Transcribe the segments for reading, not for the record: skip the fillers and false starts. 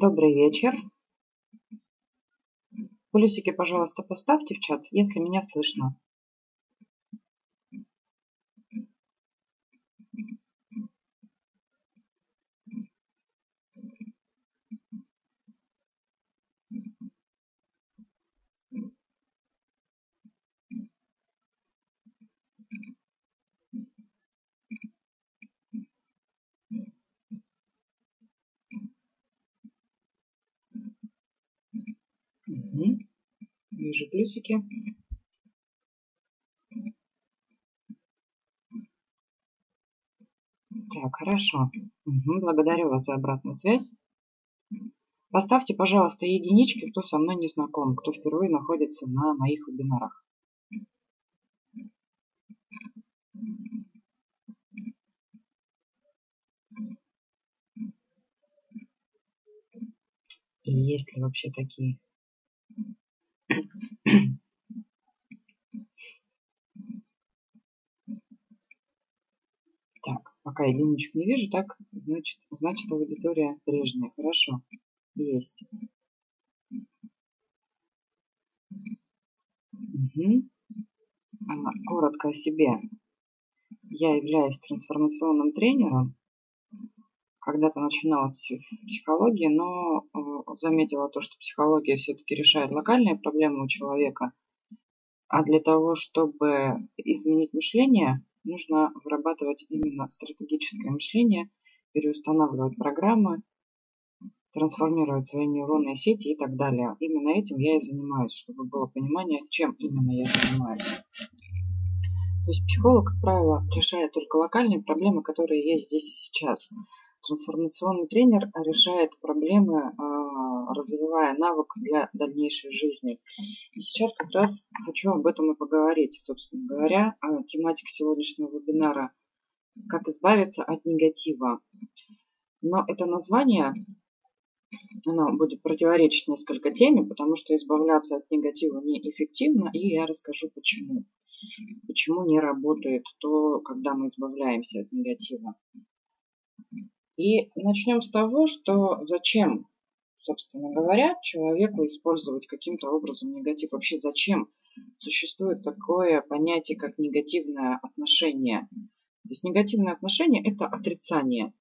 Добрый вечер. Плюсики, пожалуйста, поставьте в чат, если меня слышно. Вижу плюсики. Так, хорошо. Благодарю вас за обратную связь. Поставьте, пожалуйста, единички, кто со мной не знаком, кто впервые находится на моих вебинарах. И есть ли вообще такие? Так, пока единичку не вижу, так, значит аудитория прежняя. Хорошо, есть. Коротко о себе. Я являюсь трансформационным тренером. Когда-то начинала с психологии, но заметила то, что психология все-таки решает локальные проблемы у человека. А для того, чтобы изменить мышление, нужно вырабатывать именно стратегическое мышление, переустанавливать программы, трансформировать свои нейронные сети и так далее. Именно этим я и занимаюсь, чтобы было понимание, чем именно я занимаюсь. То есть психолог, как правило, решает только локальные проблемы, которые есть здесь и сейчас. Трансформационный тренер решает проблемы, развивая навык для дальнейшей жизни. И сейчас как раз хочу об этом и поговорить, собственно говоря. Тематика сегодняшнего вебинара – как избавиться от негатива. Но это название, оно будет противоречить несколько теме, потому что избавляться от негатива неэффективно, и я расскажу почему. Почему не работает то, когда мы избавляемся от негатива. И начнем с того, что зачем, собственно говоря, человеку использовать каким-то образом негатив. Вообще зачем существует такое понятие, как негативное отношение. То есть негативное отношение – это отрицание.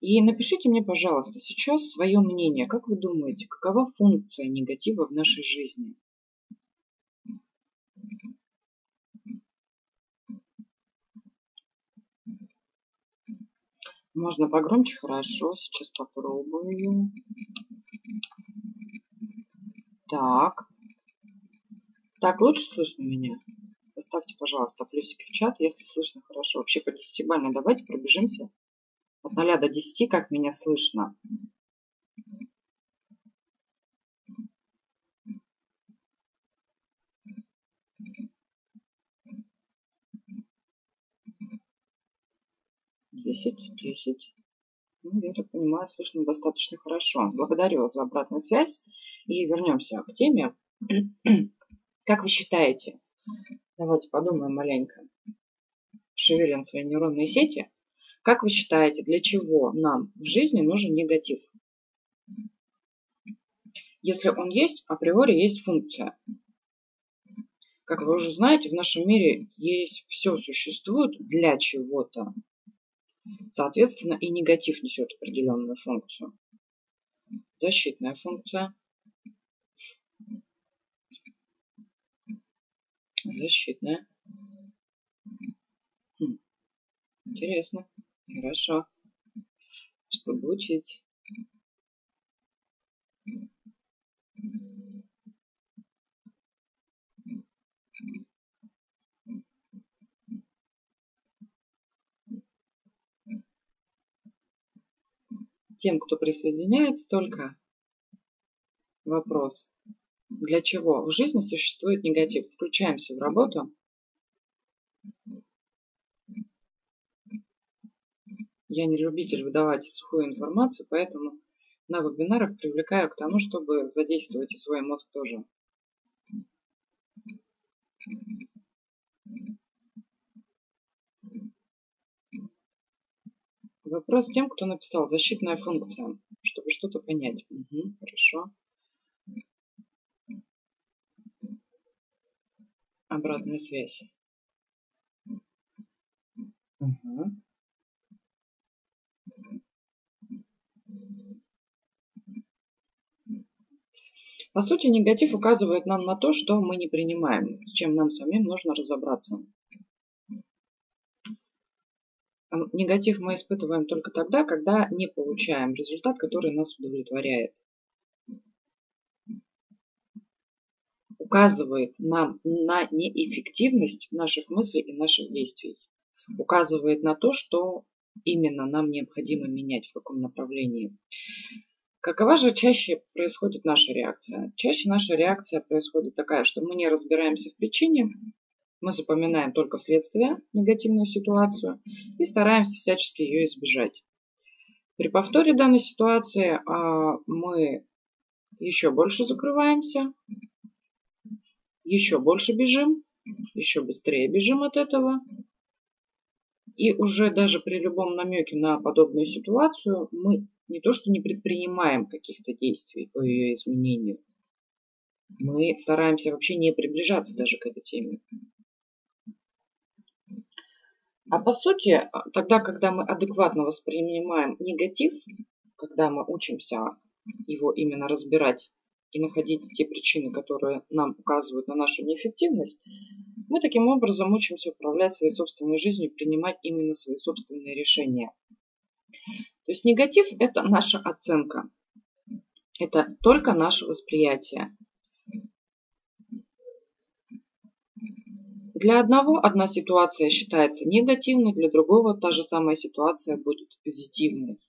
И напишите мне, пожалуйста, сейчас свое мнение. Как вы думаете, какова функция негатива в нашей жизни? Можно погромче, хорошо, сейчас попробую. Так. Так, лучше слышно меня? Поставьте, пожалуйста, плюсики в чат, если слышно хорошо. Вообще по 10-бальной давайте пробежимся. От 0 до 10, как меня слышно. Десять. Ну, я так понимаю, слышно достаточно хорошо. Благодарю вас за обратную связь. И вернемся к теме. Как вы считаете? Давайте подумаем маленько. Шевелим свои нейронные сети. Как вы считаете, для чего нам в жизни нужен негатив? Если он есть, априори есть функция. Как вы уже знаете, в нашем мире есть все существует для чего-то. Соответственно, и негатив несет определенную функцию. Защитная функция. Защитная. Интересно. Хорошо. Чтобы учить. Тем, кто присоединяется, только вопрос. Для чего в жизни существует негатив? Включаемся в работу. Я не любитель выдавать сухую информацию, поэтому на вебинарах привлекаю к тому, чтобы задействовать и свой мозг тоже. Вопрос тем, кто написал «защитная функция». чтобы что-то понять. Угу, хорошо. Обратная связь. Угу. По сути, негатив указывает нам на то, что мы не принимаем, с чем нам самим нужно разобраться. Негатив мы испытываем только тогда, когда не получаем результат, который нас удовлетворяет. Указывает нам на неэффективность наших мыслей и наших действий. Указывает на то, что именно нам необходимо менять, в каком направлении. Какова же чаще происходит наша реакция? Чаще наша реакция происходит такая, что мы не разбираемся в причине, мы запоминаем только следствие, негативную ситуацию, и стараемся всячески ее избежать. При повторе данной ситуации мы еще больше закрываемся, еще больше бежим, еще быстрее бежим от этого. И уже даже при любом намеке на подобную ситуацию мы не то что не предпринимаем каких-то действий по ее изменению, мы стараемся вообще не приближаться даже к этой теме. А по сути, тогда, когда мы адекватно воспринимаем негатив, когда мы учимся его именно разбирать и находить те причины, которые нам указывают на нашу неэффективность, мы таким образом учимся управлять своей собственной жизнью и принимать именно свои собственные решения. То есть негатив – это наша оценка, это только наше восприятие. Для одного одна ситуация считается негативной, для другого та же самая ситуация будет позитивной.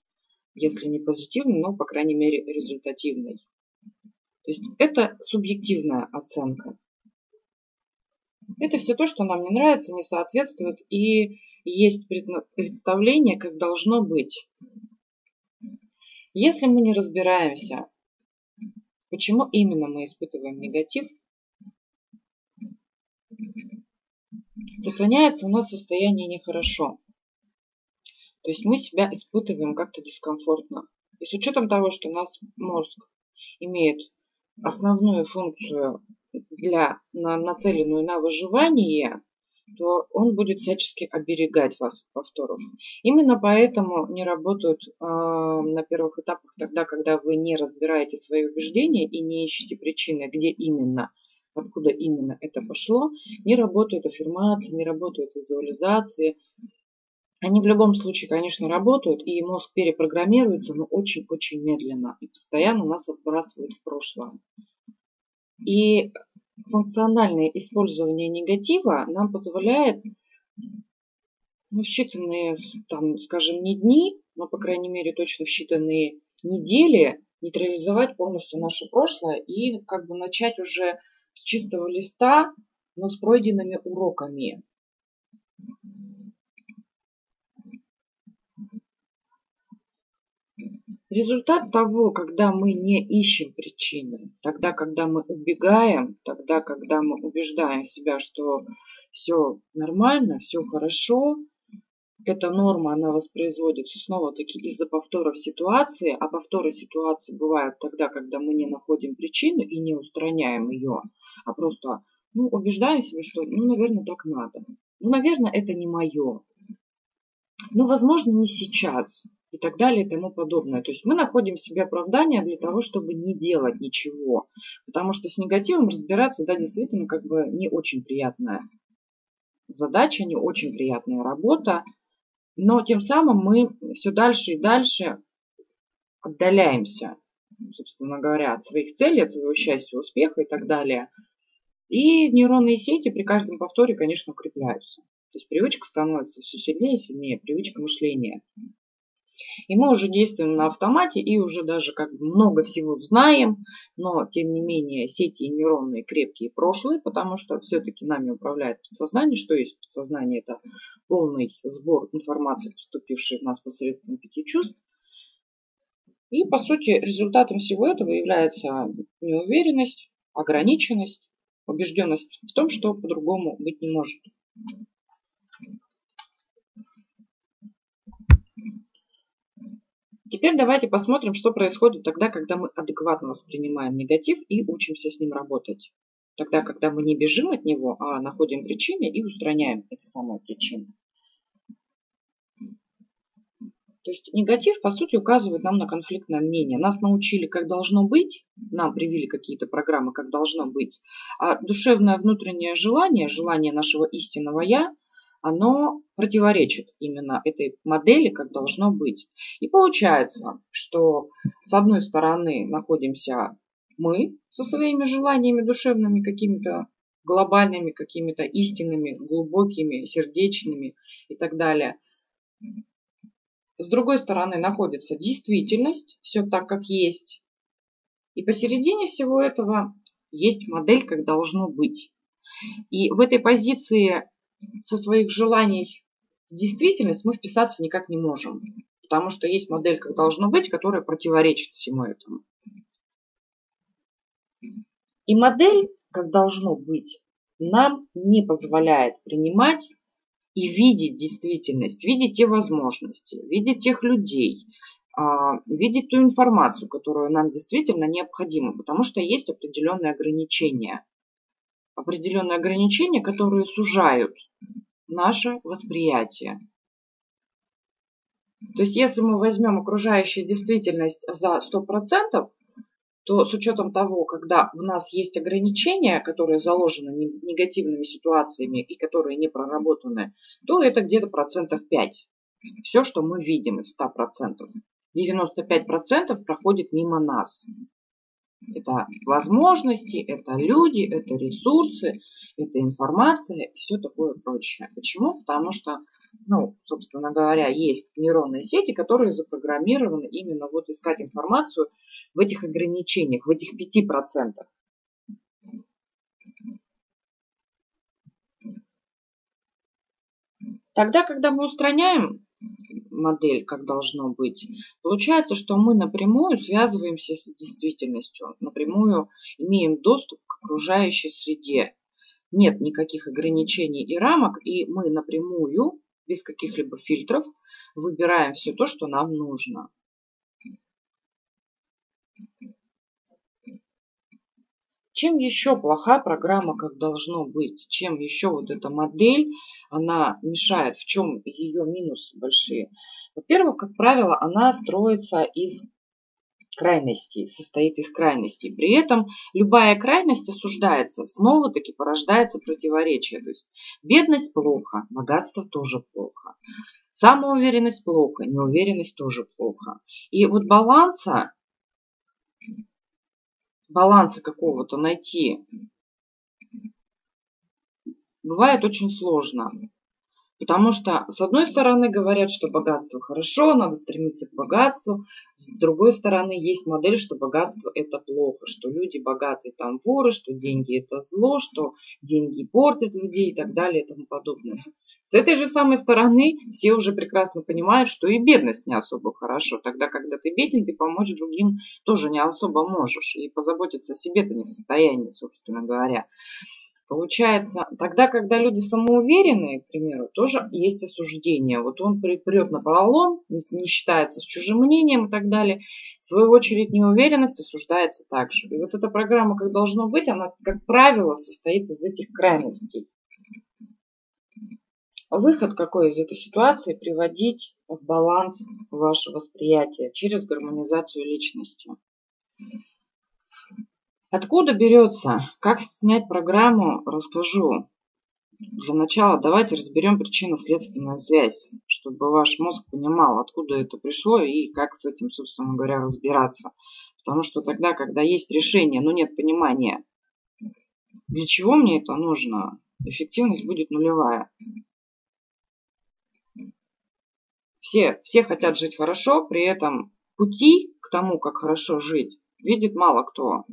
Если не позитивной, но, по крайней мере, результативной. То есть это субъективная оценка. Это все то, что нам не нравится, не соответствует и есть представление, как должно быть. Если мы не разбираемся, почему именно мы испытываем негатив, сохраняется у нас состояние нехорошо. То есть мы себя испытываем как-то дискомфортно. И с учетом того, что у нас мозг имеет основную функцию, нацеленную на выживание, то он будет всячески оберегать вас от повторов. Именно поэтому не работают на первых этапах тогда, когда вы не разбираете свои убеждения и не ищете причины, где именно, откуда именно это пошло. Не работают аффирмации, не работают визуализации. Они в любом случае, конечно, работают, и мозг перепрограммируется, но очень-очень медленно. И постоянно нас отбрасывает в прошлое. И функциональное использование негатива нам позволяет в считанные, скажем, не дни, но, по крайней мере, точно в считанные недели нейтрализовать полностью наше прошлое и как бы начать уже с чистого листа, но с пройденными уроками. Результат того, когда мы не ищем причины, тогда, когда мы убегаем, тогда, когда мы убеждаем себя, что все нормально, все хорошо, эта норма, она воспроизводится снова-таки из-за повторов ситуации, а повторы ситуации бывают тогда, когда мы не находим причину и не устраняем ее, а просто убеждаем себя, что, наверное, так надо, наверное, это не мое, возможно, не сейчас. И так далее, и тому подобное. То есть мы находим в себе оправдания для того, чтобы не делать ничего. Потому что с негативом разбираться, да, действительно, как бы не очень приятная задача, не очень приятная работа. Но тем самым мы все дальше и дальше отдаляемся, собственно говоря, от своих целей, от своего счастья, успеха и так далее. И нейронные сети при каждом повторе, конечно, укрепляются. То есть привычка становится все сильнее и сильнее, привычка мышления. И мы уже действуем на автомате и уже даже как бы много всего знаем, но тем не менее сети и нейронные крепкие прошлые, потому что все-таки нами управляет подсознание. Что есть подсознание? Это полный сбор информации, поступившей в нас посредством 5 чувств. И по сути результатом всего этого является неуверенность, ограниченность, убежденность в том, что по-другому быть не может. Теперь давайте посмотрим, что происходит тогда, когда мы адекватно воспринимаем негатив и учимся с ним работать. Тогда, когда мы не бежим от него, а находим причины и устраняем эти самые причины. То есть негатив, по сути, указывает нам на конфликтное мнение. Нас научили, как должно быть, нам привили какие-то программы, как должно быть. А душевное внутреннее желание, желание нашего истинного «я», оно противоречит именно этой модели, как должно быть. И получается, что с одной стороны находимся мы со своими желаниями душевными, какими-то глобальными, какими-то истинными, глубокими, сердечными и так далее. С другой стороны находится действительность, все так, как есть. И посередине всего этого есть модель, как должно быть. И в этой позиции со своих желаний в действительность мы вписаться никак не можем. Потому что есть модель, как должно быть, которая противоречит всему этому. И модель, как должно быть, нам не позволяет принимать и видеть действительность, видеть те возможности, видеть тех людей, видеть ту информацию, которую нам действительно необходима, потому что есть определенные ограничения, которые сужают наше восприятие. То есть если мы возьмем окружающую действительность за 100%, то с учетом того, когда у нас есть ограничения, которые заложены негативными ситуациями и которые не проработаны, то это где-то 5%. Все, что мы видим из 100%. 95% проходит мимо нас. Это возможности, это люди, это ресурсы, это информация и все такое прочее. Почему? Потому что, собственно говоря, есть нейронные сети, которые запрограммированы именно искать информацию в этих ограничениях, в этих 5%. Тогда, когда мы устраняем модель, как должно быть, получается, что мы напрямую связываемся с действительностью, напрямую имеем доступ к окружающей среде. Нет никаких ограничений и рамок, и мы напрямую, без каких-либо фильтров, выбираем все то, что нам нужно. Чем еще плоха программа «Как должно быть»? Чем еще эта модель, она мешает? В чем ее минусы большие? Во-первых, как правило, она строится из крайностей, состоит из крайностей. При этом любая крайность осуждается, снова-таки порождается противоречие. То есть бедность плохо, богатство тоже плохо. Самоуверенность плохо, неуверенность тоже плохо. И баланса какого-то найти бывает очень сложно. Потому что с одной стороны говорят, что богатство хорошо, надо стремиться к богатству. С другой стороны есть модель, что богатство это плохо, что люди богатые там воры, что деньги это зло, что деньги портят людей и так далее и тому подобное. С этой же самой стороны все уже прекрасно понимают, что и бедность не особо хорошо. Тогда, когда ты беден, ты помочь другим тоже не особо можешь. И позаботиться о себе ты не в состоянии, собственно говоря. Получается, тогда, когда люди самоуверенные, к примеру, тоже есть осуждение. Он прет напролом, не считается с чужим мнением и так далее. В свою очередь неуверенность осуждается также. И эта программа, как должно быть, она, как правило, состоит из этих крайностей. Выход какой из этой ситуации – приводить в баланс ваше восприятие через гармонизацию личности. Откуда берется? Как снять программу, расскажу. Для начала давайте разберем причинно-следственную связь, чтобы ваш мозг понимал, откуда это пришло и как с этим, собственно говоря, разбираться. Потому что тогда, когда есть решение, но нет понимания, для чего мне это нужно, эффективность будет нулевая. Все хотят жить хорошо, при этом пути к тому, как хорошо жить, видит мало кто.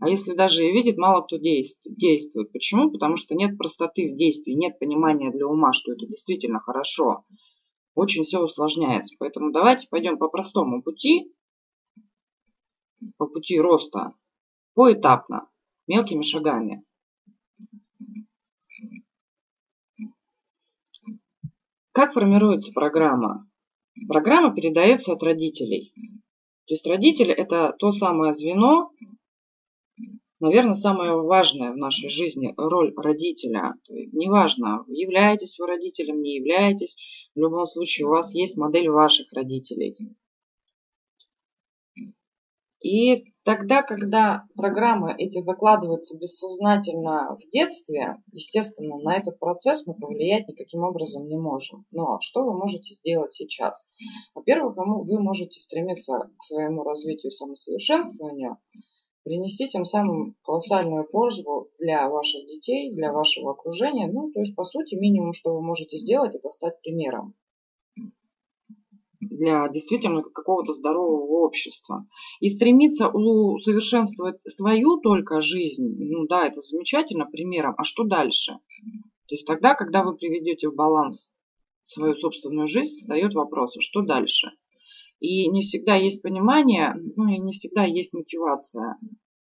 А если даже и видит, мало кто действует. Почему? Потому что нет простоты в действии, нет понимания для ума, что это действительно хорошо. Очень все усложняется. Поэтому давайте пойдем по простому пути, по пути роста, поэтапно, мелкими шагами. Как формируется программа? Программа передается от родителей. То есть родители – это то самое звено, наверное, самое важное в нашей жизни, роль родителя. Неважно, являетесь вы родителем, не являетесь, в любом случае у вас есть модель ваших родителей. И тогда, когда программы эти закладываются бессознательно в детстве, естественно, на этот процесс мы повлиять никаким образом не можем. Но что вы можете сделать сейчас? Во-первых, вы можете стремиться к своему развитию и самосовершенствованию, принести тем самым колоссальную пользу для ваших детей, для вашего окружения. Ну, то есть, по сути, минимум, что вы можете сделать, это стать примером для действительно какого-то здорового общества. И стремиться усовершенствовать свою только жизнь, ну да, это замечательно, примером, а что дальше? То есть тогда, когда вы приведете в баланс свою собственную жизнь, встает вопрос, а что дальше? И не всегда есть понимание, ну и не всегда есть мотивация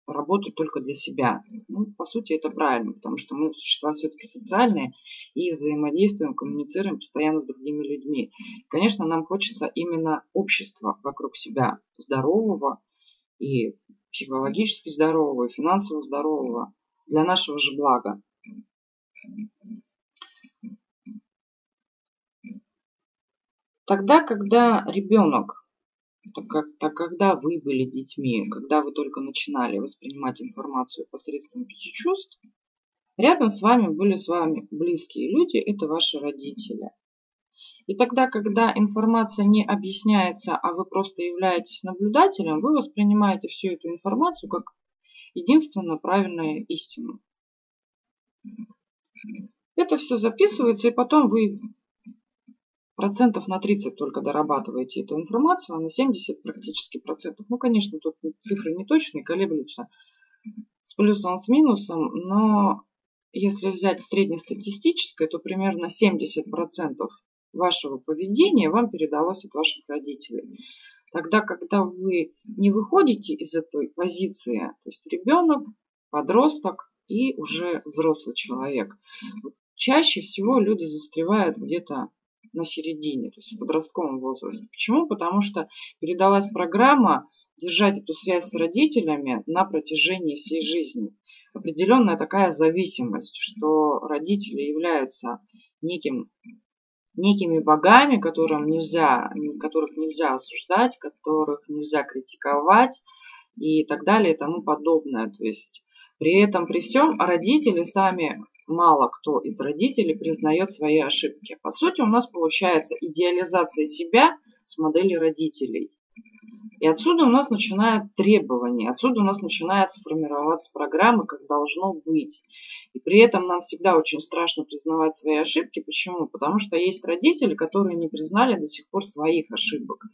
работать только для себя. Ну, по сути, это правильно, потому что мы существа все-таки социальные и взаимодействуем, коммуницируем постоянно с другими людьми. Конечно, нам хочется именно общества вокруг себя здорового, и психологически здорового, и финансово здорового, для нашего же блага. Тогда, когда ребенок, когда вы были детьми, когда вы только начинали воспринимать информацию посредством пяти чувств, рядом были с вами близкие люди, это ваши родители. И тогда, когда информация не объясняется, а вы просто являетесь наблюдателем, вы воспринимаете всю эту информацию как единственно правильную истину. Это все записывается, и потом вы процентов на 30 только дорабатываете эту информацию, а на 70 практически процентов. Ну, конечно, тут цифры не точные, колеблются с плюсом, с минусом, но если взять среднестатистическое, то примерно 70% вашего поведения вам передалось от ваших родителей. Тогда, когда вы не выходите из этой позиции, то есть ребенок, подросток и уже взрослый человек, чаще всего люди застревают где-то на середине, то есть в подростковом возрасте. Почему? Потому что передалась программа держать эту связь с родителями на протяжении всей жизни. Определенная такая зависимость, что родители являются некими богами, которых нельзя осуждать, которых нельзя критиковать и так далее и тому подобное. То есть при этом, при всем, родители сами... Мало кто из родителей признает свои ошибки. По сути, у нас получается идеализация себя с модели родителей. И отсюда у нас начинают требования, отсюда у нас начинает сформироваться программа, как должно быть. И при этом нам всегда очень страшно признавать свои ошибки. Почему? Потому что есть родители, которые не признали до сих пор своих ошибок.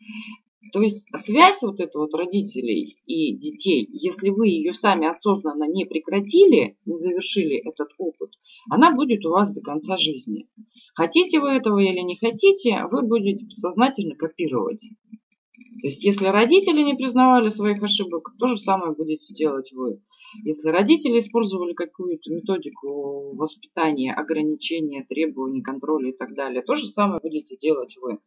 То есть связь вот эта вот родителей и детей, если вы ее сами осознанно не прекратили, не завершили этот опыт, она будет у вас до конца жизни. Хотите вы этого или не хотите, вы будете сознательно копировать. То есть если родители не признавали своих ошибок, то же самое будете делать вы. Если родители использовали какую-то методику воспитания, ограничения, требований, контроля и так далее, то же самое будете делать вы.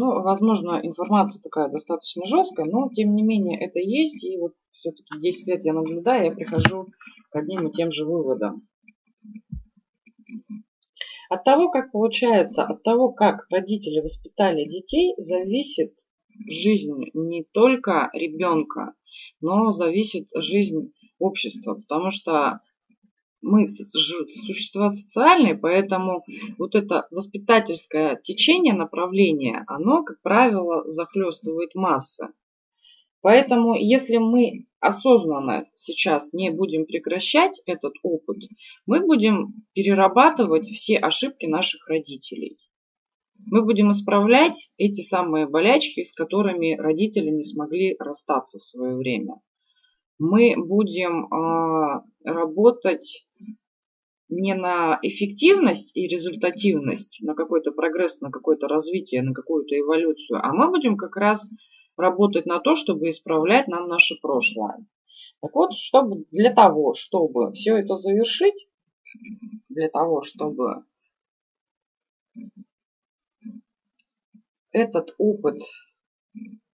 Ну, возможно, информация такая достаточно жесткая, но тем не менее это есть. И вот все-таки 10 лет я наблюдаю, я прихожу к одним и тем же выводам. От того, как получается, от того, как родители воспитали детей, зависит жизнь не только ребенка, но зависит жизнь общества, потому что мы существа социальные, поэтому вот это воспитательское течение, направление, оно, как правило, захлестывает массы. Поэтому, если мы осознанно сейчас не будем прекращать этот опыт, мы будем перерабатывать все ошибки наших родителей. Мы будем исправлять эти самые болячки, с которыми родители не смогли расстаться в свое время. Мы будем работать не на эффективность и результативность, на какой-то прогресс, на какое-то развитие, на какую-то эволюцию, а мы будем как раз работать на то, чтобы исправлять нам наше прошлое. Так вот, для того, чтобы все это завершить, для того, чтобы этот опыт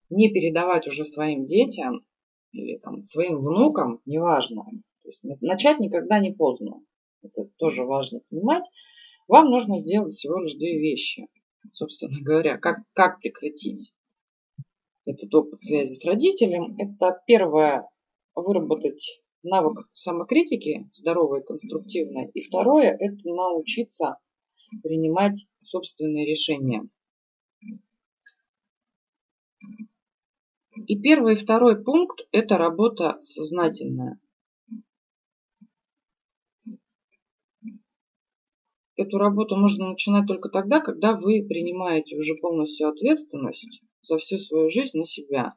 не передавать уже своим детям или там, своим внукам, неважно. То есть начать никогда не поздно. Это тоже важно понимать. Вам нужно сделать всего лишь две вещи. Собственно говоря, как прекратить этот опыт связи с родителем. Это первое, выработать навык самокритики, здоровой, конструктивной. И второе, это научиться принимать собственные решения. И первый и второй пункт – это работа сознательная. Эту работу можно начинать только тогда, когда вы принимаете уже полностью ответственность за всю свою жизнь на себя.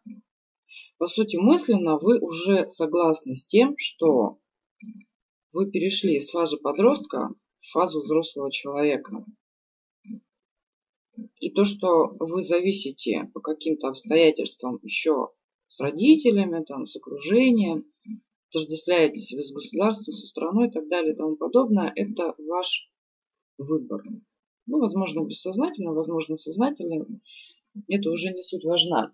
По сути, мысленно вы уже согласны с тем, что вы перешли из фазы подростка в фазу взрослого человека. И то, что вы зависите по каким-то обстоятельствам еще с родителями, там, с окружением, отождествляете себя с государством, со страной и так далее и тому подобное, это ваш выбор. Ну, возможно, бессознательно, возможно, сознательно. Это уже не суть важна.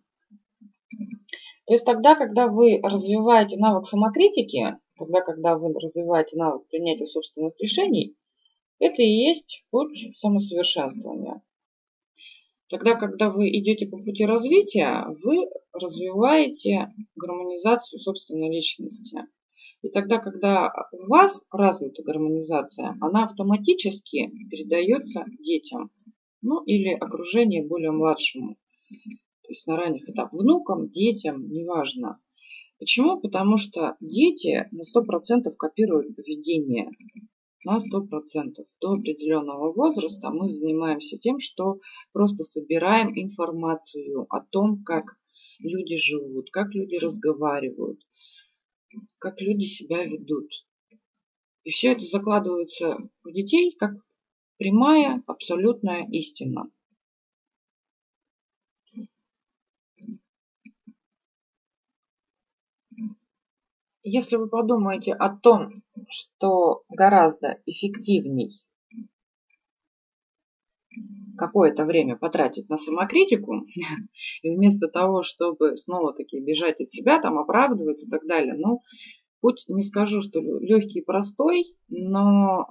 То есть тогда, когда вы развиваете навык самокритики, тогда, когда вы развиваете навык принятия собственных решений, это и есть путь самосовершенствования. Тогда, когда вы идете по пути развития, вы развиваете гармонизацию собственной личности. И тогда, когда у вас развита гармонизация, она автоматически передается детям, ну или окружению более младшему. То есть на ранних этапах внукам, детям, неважно. Почему? Потому что дети на 100% копируют поведение. На 100%. До определенного возраста мы занимаемся тем, что просто собираем информацию о том, как люди живут, как люди разговаривают, как люди себя ведут. И все это закладывается в детей как прямая, абсолютная истина. Если вы подумаете о том, что гораздо эффективней какое-то время потратить на самокритику, и вместо того, чтобы снова-таки бежать от себя, там оправдывать и так далее, ну, путь не скажу, что легкий и простой, но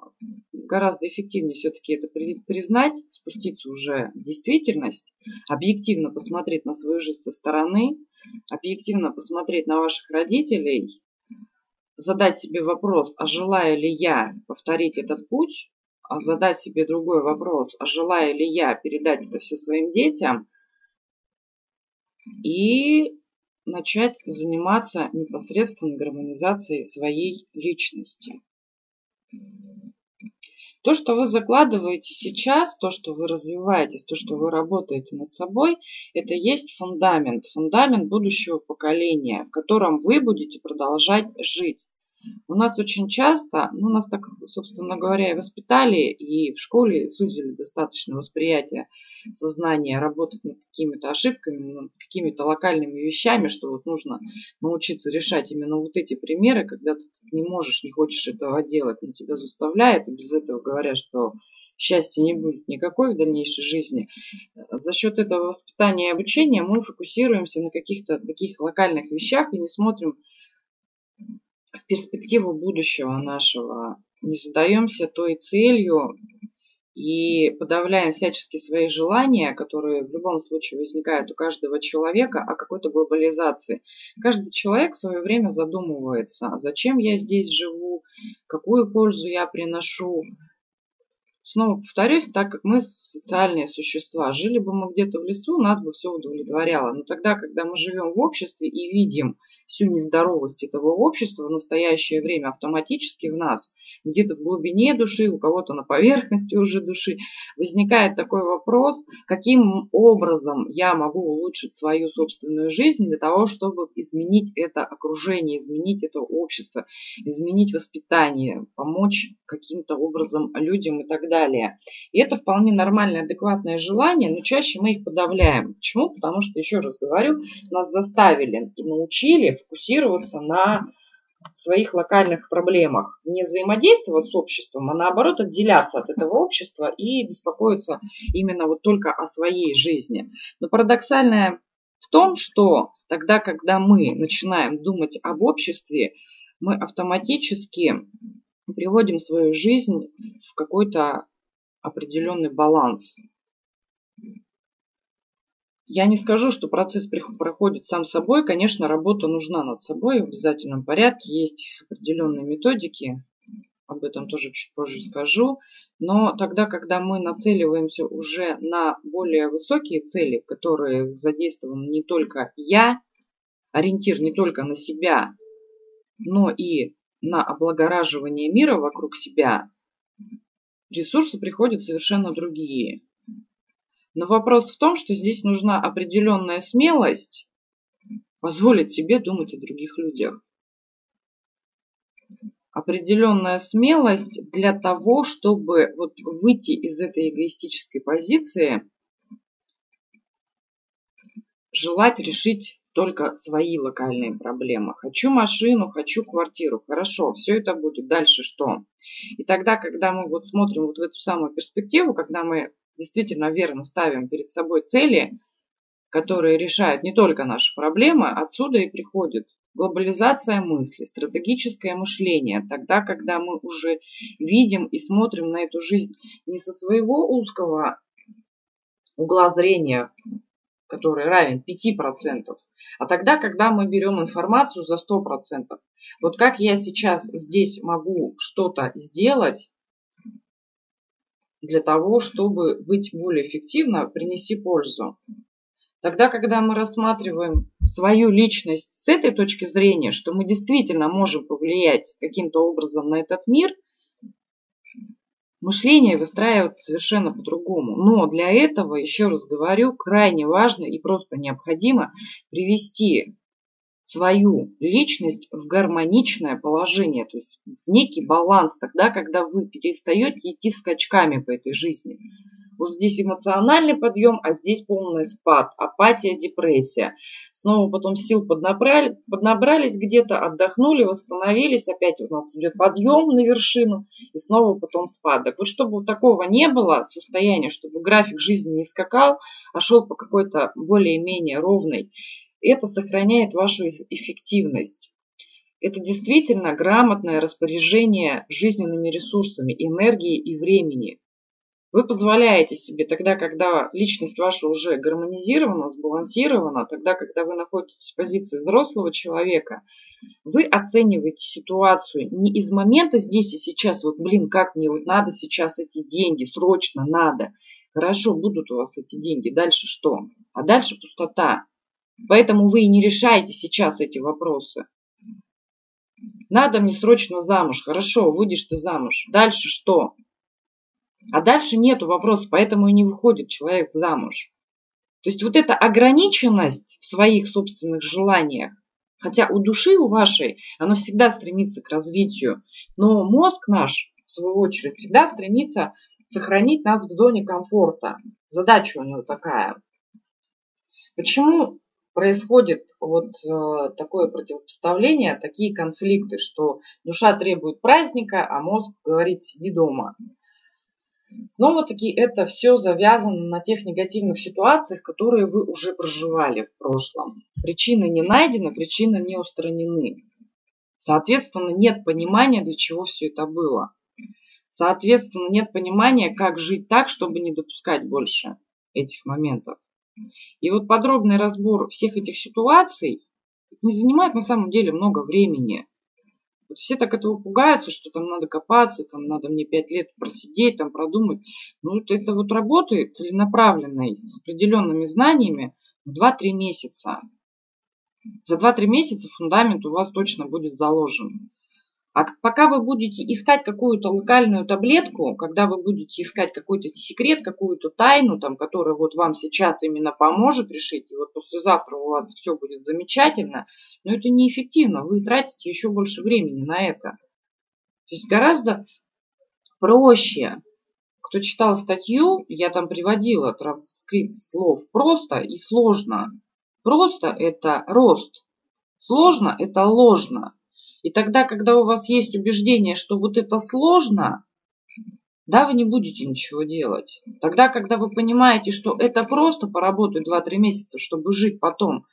гораздо эффективнее все-таки это признать, спуститься уже в действительность, объективно посмотреть на свою жизнь со стороны, объективно посмотреть на ваших родителей, задать себе вопрос, а желаю ли я повторить этот путь, а задать себе другой вопрос, а желаю ли я передать это все своим детям, и начать заниматься непосредственно гармонизацией своей личности. То, что вы закладываете сейчас, то, что вы развиваетесь, то, что вы работаете над собой, это есть фундамент, фундамент будущего поколения, в котором вы будете продолжать жить. У нас очень часто, ну, нас так, собственно говоря, и воспитали, и в школе сузили достаточно восприятие сознания, работать над какими-то ошибками, над какими-то локальными вещами, что вот нужно научиться решать именно вот эти примеры, когда ты не можешь, не хочешь этого делать, но тебя заставляют, и без этого говорят, что счастья не будет никакой в дальнейшей жизни. За счет этого воспитания и обучения мы фокусируемся на каких-то таких локальных вещах и не смотрим в перспективу будущего нашего, не задаемся той целью и подавляем всячески свои желания, которые в любом случае возникают у каждого человека, о какой-то глобализации. Каждый человек в свое время задумывается, зачем я здесь живу, какую пользу я приношу. Снова повторюсь, так как мы социальные существа, жили бы мы где-то в лесу, нас бы все удовлетворяло. Но тогда, когда мы живем в обществе и видим всю нездоровость этого общества в настоящее время автоматически в нас, где-то в глубине души, у кого-то на поверхности уже души, возникает такой вопрос, каким образом я могу улучшить свою собственную жизнь для того, чтобы изменить это окружение, изменить это общество, изменить воспитание, помочь каким-то образом людям и так далее. И это вполне нормальное, адекватное желание, но чаще мы их подавляем. Почему? Потому что, еще раз говорю, нас заставили и научили фокусироваться на в своих локальных проблемах, не взаимодействовать с обществом, а наоборот отделяться от этого общества и беспокоиться именно вот только о своей жизни. Но парадоксальное в том, что тогда, когда мы начинаем думать об обществе, мы автоматически приводим свою жизнь в какой-то определенный баланс. Я не скажу, что процесс проходит сам собой. Конечно, работа нужна над собой в обязательном порядке. Есть определенные методики, об этом тоже чуть позже скажу. Но тогда, когда мы нацеливаемся уже на более высокие цели, в которые задействован не только я, ориентир не только на себя, но и на облагораживание мира вокруг себя, ресурсы приходят совершенно другие. Но вопрос в том, что здесь нужна определенная смелость позволить себе думать о других людях. Определенная смелость для того, чтобы вот выйти из этой эгоистической позиции, желать решить только свои локальные проблемы. Хочу машину, хочу квартиру. Хорошо, все это будет. Дальше что? И тогда, когда мы вот смотрим вот в эту самую перспективу, когда мы действительно верно ставим перед собой цели, которые решают не только наши проблемы, отсюда и приходит глобализация мысли, стратегическое мышление. Тогда, когда мы уже видим и смотрим на эту жизнь не со своего узкого угла зрения, который равен 5%, а тогда, когда мы берем информацию за 100%. Вот как я сейчас здесь могу что-то сделать для того, чтобы быть более эффективно, принести пользу. Тогда, когда мы рассматриваем свою личность с этой точки зрения, что мы действительно можем повлиять каким-то образом на этот мир, мышление выстраивается совершенно по-другому. Но для этого, еще раз говорю, крайне важно и просто необходимо привести свою личность в гармоничное положение, то есть некий баланс тогда, когда вы перестаете идти скачками по этой жизни. Вот здесь эмоциональный подъем, а здесь полный спад, апатия, депрессия. Снова потом сил поднабрались где-то, отдохнули, восстановились, опять у нас идет подъем на вершину и снова потом спад. Так вот, чтобы такого не было состояния, чтобы график жизни не скакал, а шел по какой-то более-менее ровной, это сохраняет вашу эффективность. Это действительно грамотное распоряжение жизненными ресурсами, энергии и времени. Вы позволяете себе тогда, когда личность ваша уже гармонизирована, сбалансирована, тогда, когда вы находитесь в позиции взрослого человека, вы оцениваете ситуацию не из момента здесь и сейчас, вот блин, как мне вот надо сейчас эти деньги, срочно надо. Хорошо, будут у вас эти деньги, дальше что? А дальше пустота. Поэтому вы и не решаете сейчас эти вопросы. Надо мне срочно замуж. Хорошо, выйдешь ты замуж. Дальше что? А дальше нету вопросов, поэтому и не выходит человек замуж. То есть вот эта ограниченность в своих собственных желаниях, хотя у души, у вашей, она всегда стремится к развитию, но мозг наш, в свою очередь, всегда стремится сохранить нас в зоне комфорта. Задача у него такая. Почему происходит вот такое противопоставление, такие конфликты, что душа требует праздника, а мозг говорит «сиди дома». Снова-таки это все завязано на тех негативных ситуациях, которые вы уже проживали в прошлом. Причины не найдены, причины не устранены. Соответственно, нет понимания, для чего все это было. Соответственно, нет понимания, как жить так, чтобы не допускать больше этих моментов. И вот подробный разбор всех этих ситуаций не занимает на самом деле много времени. Вот все так этого пугаются, что там надо копаться, там надо мне 5 лет просидеть, там продумать. Ну, это вот работы целенаправленной, с определенными знаниями, 2-3 месяца. За 2-3 месяца фундамент у вас точно будет заложен. А пока вы будете искать какую-то локальную таблетку, когда вы будете искать какой-то секрет, какую-то тайну, там, которая вот вам сейчас именно поможет решить, и вот послезавтра у вас все будет замечательно, но это неэффективно, вы тратите еще больше времени на это. То есть гораздо проще. Кто читал статью, я там приводила транскрипт слов «просто» и «сложно». «Просто» – это рост, «сложно» – это ложно. И тогда, когда у вас есть убеждение, что вот это сложно, да, вы не будете ничего делать. Тогда, когда вы понимаете, что это просто поработать 2-3 месяца, чтобы жить потом,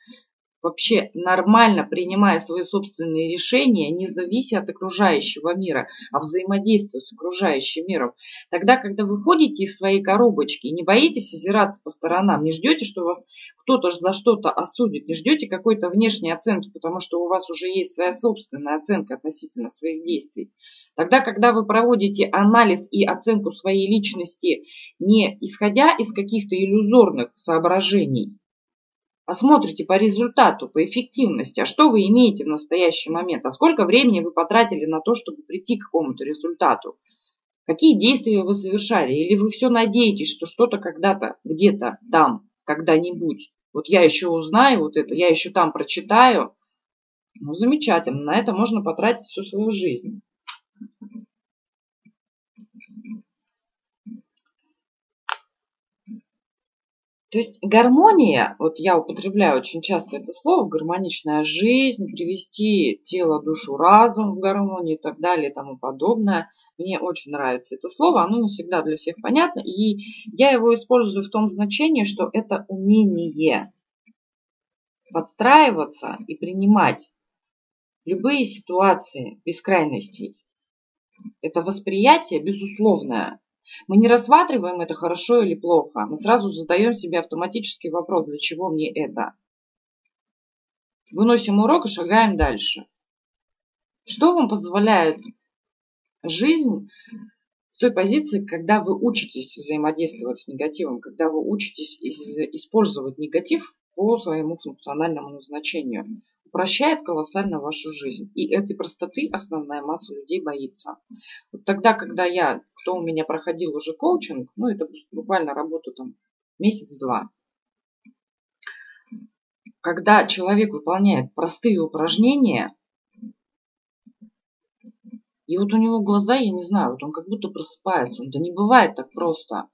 вообще нормально принимая свои собственные решения, не завися от окружающего мира, а взаимодействуя с окружающим миром. Тогда, когда вы ходите из своей коробочки, не боитесь озираться по сторонам, не ждете, что вас кто-то за что-то осудит, не ждете какой-то внешней оценки, потому что у вас уже есть своя собственная оценка относительно своих действий. Тогда, когда вы проводите анализ и оценку своей личности, не исходя из каких-то иллюзорных соображений, а смотрите по результату, по эффективности, а что вы имеете в настоящий момент, а сколько времени вы потратили на то, чтобы прийти к какому-то результату, какие действия вы совершали, или вы все надеетесь, что что-то когда-то, где-то там, когда-нибудь, вот я еще узнаю вот это, я еще там прочитаю, ну замечательно, на это можно потратить всю свою жизнь. То есть гармония, вот я употребляю очень часто это слово, гармоничная жизнь, привести тело, душу, разум в гармонию и так далее и тому подобное. Мне очень нравится это слово, оно не всегда для всех понятно. И я его использую в том значении, что это умение подстраиваться и принимать любые ситуации без крайностей. Это восприятие безусловное. Мы не рассматриваем это хорошо или плохо. Мы сразу задаем себе автоматический вопрос, для чего мне это. Выносим урок и шагаем дальше. Что вам позволяет жизнь с той позиции, когда вы учитесь взаимодействовать с негативом, когда вы учитесь использовать негатив по своему функциональному назначению? Упрощает колоссально вашу жизнь. И этой простоты основная масса людей боится. Вот тогда, когда кто у меня проходил уже коучинг, ну это буквально работа там месяц-два. Когда человек выполняет простые упражнения, и вот у него глаза, я не знаю, вот он как будто просыпается. Да не бывает так просто.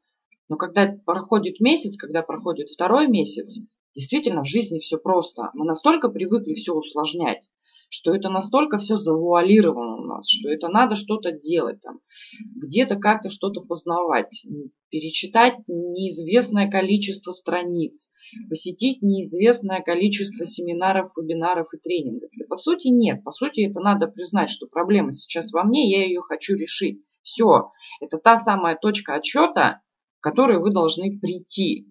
Но когда проходит месяц, когда проходит второй месяц, действительно, в жизни все просто. Мы настолько привыкли все усложнять, что это настолько все завуалировано у нас, что это надо что-то делать, там, где-то как-то что-то познавать, перечитать неизвестное количество страниц, посетить неизвестное количество семинаров, вебинаров и тренингов. Да, по сути, нет. По сути, это надо признать, что проблема сейчас во мне, я ее хочу решить. Все. Это та самая точка отсчета, к которой вы должны прийти.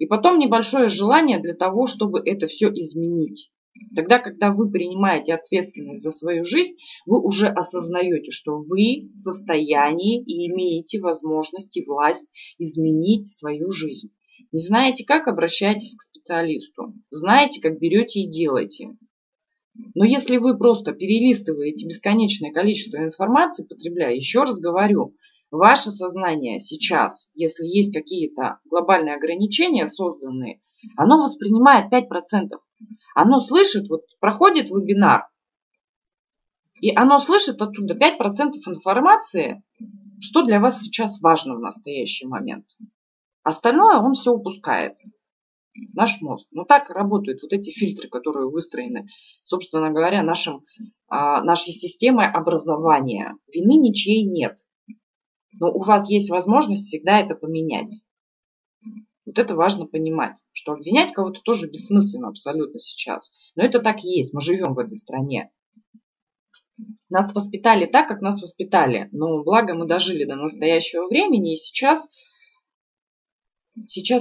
И потом небольшое желание для того, чтобы это все изменить. Тогда, когда вы принимаете ответственность за свою жизнь, вы уже осознаете, что вы в состоянии и имеете возможность и власть изменить свою жизнь. Не знаете как — обращайтесь к специалисту. Знаете как — берете и делаете. Но если вы просто перелистываете бесконечное количество информации, потребляя, еще раз говорю, ваше сознание сейчас, если есть какие-то глобальные ограничения созданные, оно воспринимает 5%. Оно слышит, вот проходит вебинар, и оно слышит оттуда 5% информации, что для вас сейчас важно в настоящий момент. Остальное он все упускает. Наш мозг. Ну так работают вот эти фильтры, которые выстроены, собственно говоря, нашей системой образования. Вины ничьей нет. Но у вас есть возможность всегда это поменять. Вот это важно понимать, что обвинять кого-то тоже бессмысленно абсолютно сейчас. Но это так и есть, мы живем в этой стране. Нас воспитали так, как нас воспитали. Но благо мы дожили до настоящего времени, и сейчас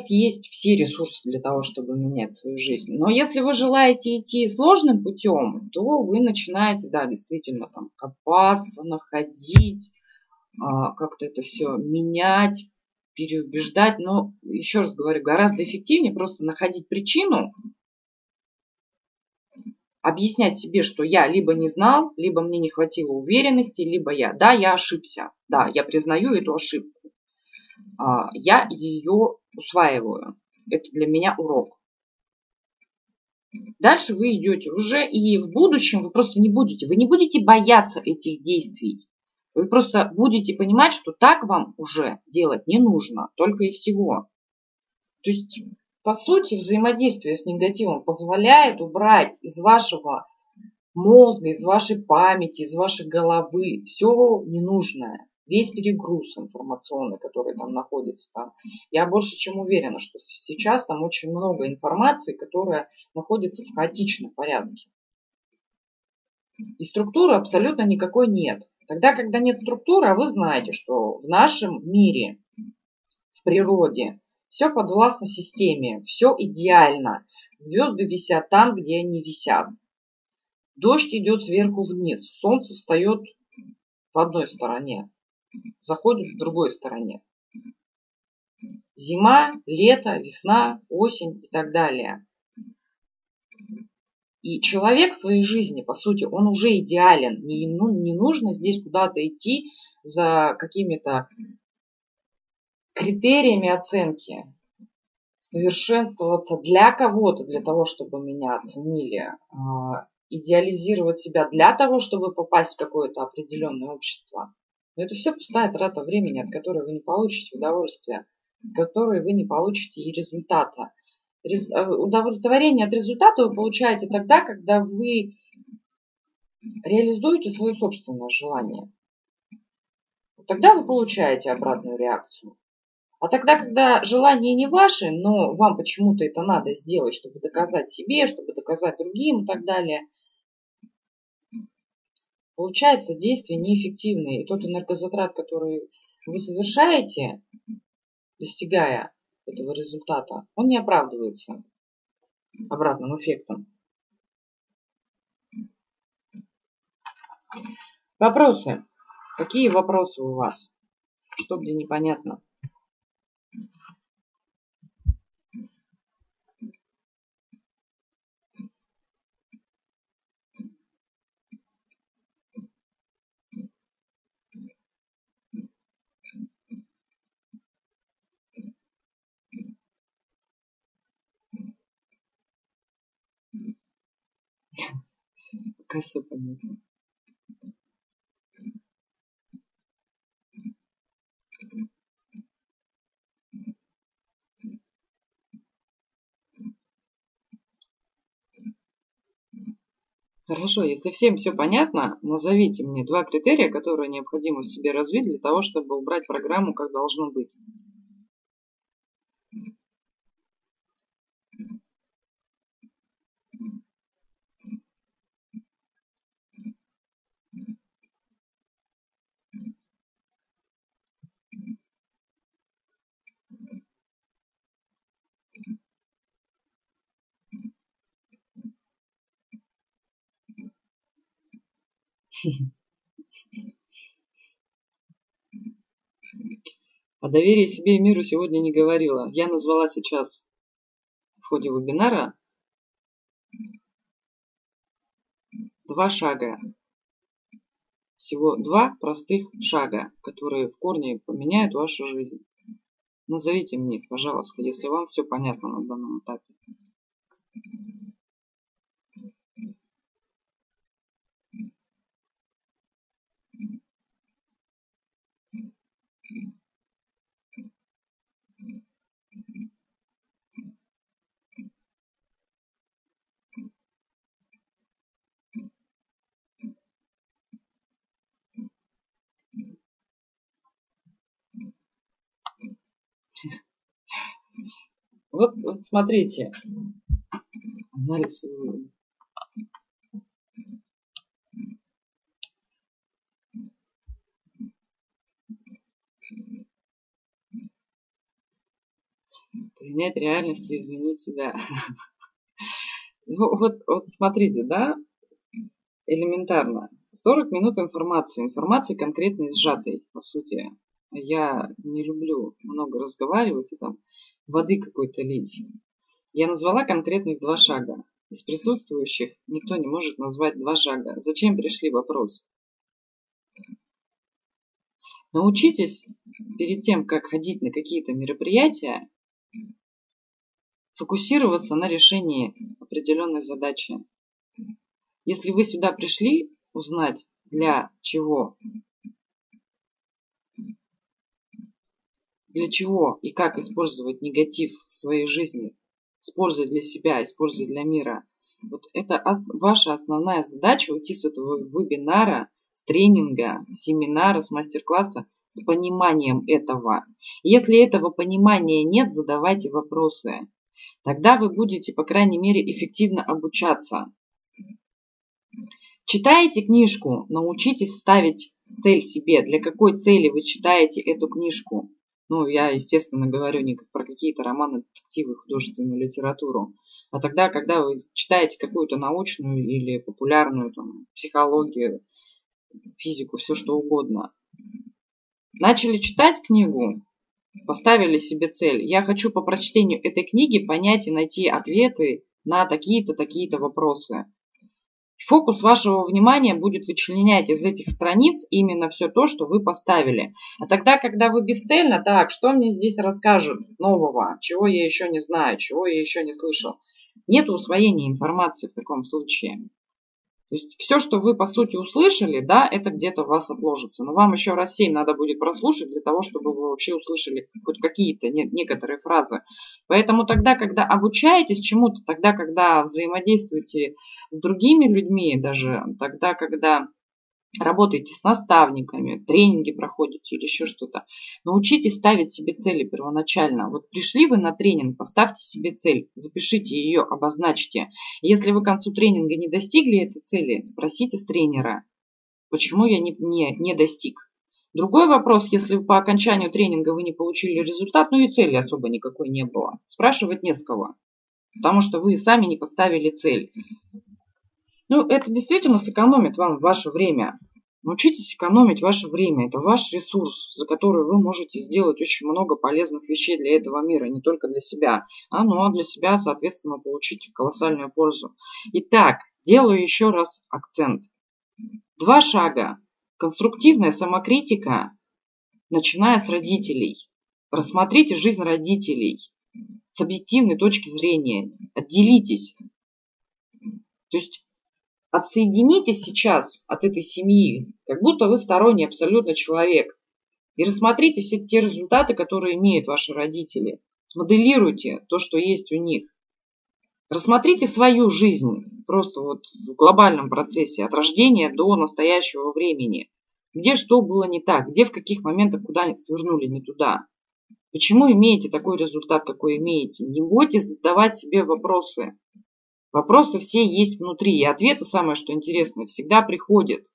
есть все ресурсы для того, чтобы менять свою жизнь. Но если вы желаете идти сложным путем, то вы начинаете, да, действительно там копаться, находить, как-то это все менять, переубеждать. Но, еще раз говорю, гораздо эффективнее просто находить причину, объяснять себе, что я либо не знал, либо мне не хватило уверенности, либо я ошибся, да, я признаю эту ошибку, я ее усваиваю, это для меня урок. Дальше вы идете уже, и в будущем вы просто не будете бояться этих действий. Вы просто будете понимать, что так вам уже делать не нужно, только и всего. То есть, по сути, взаимодействие с негативом позволяет убрать из вашего молния из вашей памяти, из вашей головы, все ненужное, весь перегруз информационный, который там находится. Там. Я больше чем уверена, что сейчас там очень много информации, которая находится в хаотичном порядке. И структуры абсолютно никакой нет. Тогда, когда нет структуры, а вы знаете, что в нашем мире, в природе, все подвластно системе, все идеально. Звезды висят там, где они висят. Дождь идет сверху вниз, солнце встает в одной стороне, заходит в другой стороне. Зима, лето, весна, осень и так далее. И человек в своей жизни, по сути, он уже идеален. Не нужно здесь куда-то идти за какими-то критериями оценки. Совершенствоваться для кого-то, для того, чтобы меня оценили. Идеализировать себя для того, чтобы попасть в какое-то определенное общество. Но это все пустая трата времени, от которой вы не получите удовольствия, от которой вы не получите и результата. Удовлетворение от результата вы получаете тогда, когда вы реализуете свое собственное желание. Тогда вы получаете обратную реакцию. А тогда, когда желание не ваше, но вам почему-то это надо сделать, чтобы доказать себе, чтобы доказать другим и так далее, получается действие неэффективное. И тот энергозатрат, который вы совершаете, достигая этого результата, он не оправдывается обратным эффектом. Вопросы. Какие вопросы у вас? Что мне непонятно? Пока все понятно. Хорошо, если всем все понятно, назовите мне два критерия, которые необходимо в себе развить для того, чтобы убрать программу как должно быть. О доверии себе и миру сегодня не говорила. Я назвала сейчас в ходе вебинара два шага. Всего два простых шага, которые в корне поменяют вашу жизнь. Назовите мне, пожалуйста, если вам все понятно на данном этапе. Вот смотрите, анализ. Принять реальность и изменить себя. Вот смотрите, да, элементарно. 40 минут информации конкретной, сжатой, по сути. Я не люблю много разговаривать и там воды какой-то лить. Я назвала конкретных два шага. Из присутствующих никто не может назвать два шага. Зачем пришли вопрос? Научитесь перед тем, как ходить на какие-то мероприятия, фокусироваться на решении определенной задачи. Если вы сюда пришли узнать, для чего и как использовать негатив в своей жизни, используя для себя, используя для мира, Вот это ваша основная задача — уйти с этого вебинара, с тренинга, семинара, с мастер-класса с пониманием этого. Если этого понимания нет, задавайте вопросы. Тогда вы будете, по крайней мере, эффективно обучаться. Читаете книжку, научитесь ставить цель себе. Для какой цели вы читаете эту книжку? Ну, я, естественно, говорю не про какие-то романы, детективы, художественную литературу. А тогда, когда вы читаете какую-то научную или популярную, там, психологию, физику, все что угодно. Начали читать книгу, поставили себе цель. Я хочу по прочтению этой книги понять и найти ответы на такие-то, такие-то вопросы. Фокус вашего внимания будет вычленять из этих страниц именно все то, что вы поставили. А тогда, когда вы бесцельно, так, что мне здесь расскажут нового, чего я еще не знаю, чего я еще не слышал. Нет усвоения информации в таком случае. То есть все, что вы по сути услышали, да, это где-то у вас отложится. Но вам еще раз 7 надо будет прослушать для того, чтобы вы вообще услышали хоть какие-то некоторые фразы. Поэтому тогда, когда обучаетесь чему-то, тогда, когда взаимодействуете с другими людьми, даже тогда, когда работаете с наставниками, тренинги проходите или еще что-то, научитесь ставить себе цели первоначально. Вот пришли вы на тренинг, поставьте себе цель, запишите ее, обозначьте. Если вы к концу тренинга не достигли этой цели, спросите с тренера, почему я не достиг. Другой вопрос, если по окончанию тренинга вы не получили результат, ну и цели особо никакой не было. Спрашивать не с кого, потому что вы сами не поставили цель. Ну, это действительно сэкономит вам ваше время. Научитесь экономить ваше время. Это ваш ресурс, за который вы можете сделать очень много полезных вещей для этого мира, не только для себя, но для себя, соответственно, получить колоссальную пользу. Итак, делаю еще раз акцент. 2 шага. Конструктивная самокритика, начиная с родителей. Рассмотрите жизнь родителей с объективной точки зрения. Отделитесь. То есть отсоединитесь сейчас от этой семьи, как будто вы сторонний абсолютно человек. И рассмотрите все те результаты, которые имеют ваши родители. Смоделируйте то, что есть у них. Рассмотрите свою жизнь просто вот в глобальном процессе, от рождения до настоящего времени. Где что было не так, где в каких моментах куда свернули не туда. Почему имеете такой результат, какой имеете? Не бойтесь задавать себе вопросы. Вопросы все есть внутри, и ответы, самое что интересное, всегда приходят,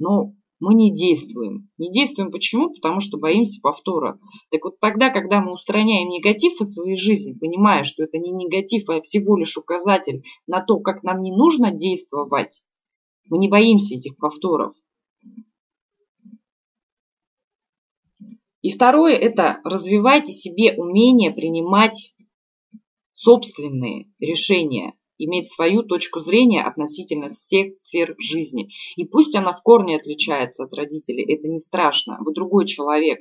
но мы не действуем. Не действуем почему? Потому что боимся повтора. Так вот тогда, когда мы устраняем негатив из своей жизни, понимая, что это не негатив, а всего лишь указатель на то, как нам не нужно действовать, мы не боимся этих повторов. И второе – это развивайте себе умение принимать собственные решения. Иметь свою точку зрения относительно всех сфер жизни. И пусть она в корне отличается от родителей, это не страшно. Вы другой человек.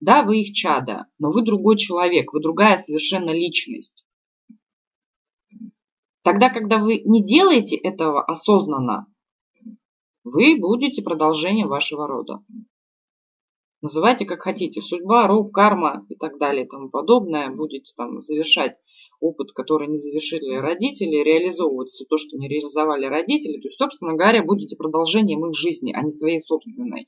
Да, вы их чадо, но вы другой человек, вы другая совершенно личность. Тогда, когда вы не делаете этого осознанно, вы будете продолжением вашего рода. Называйте как хотите. Судьба, рок, карма и так далее и тому подобное. Будете там завершать опыт, который не завершили родители, реализовывать все то, что не реализовали родители. То есть, собственно говоря, будете продолжением их жизни, а не своей собственной.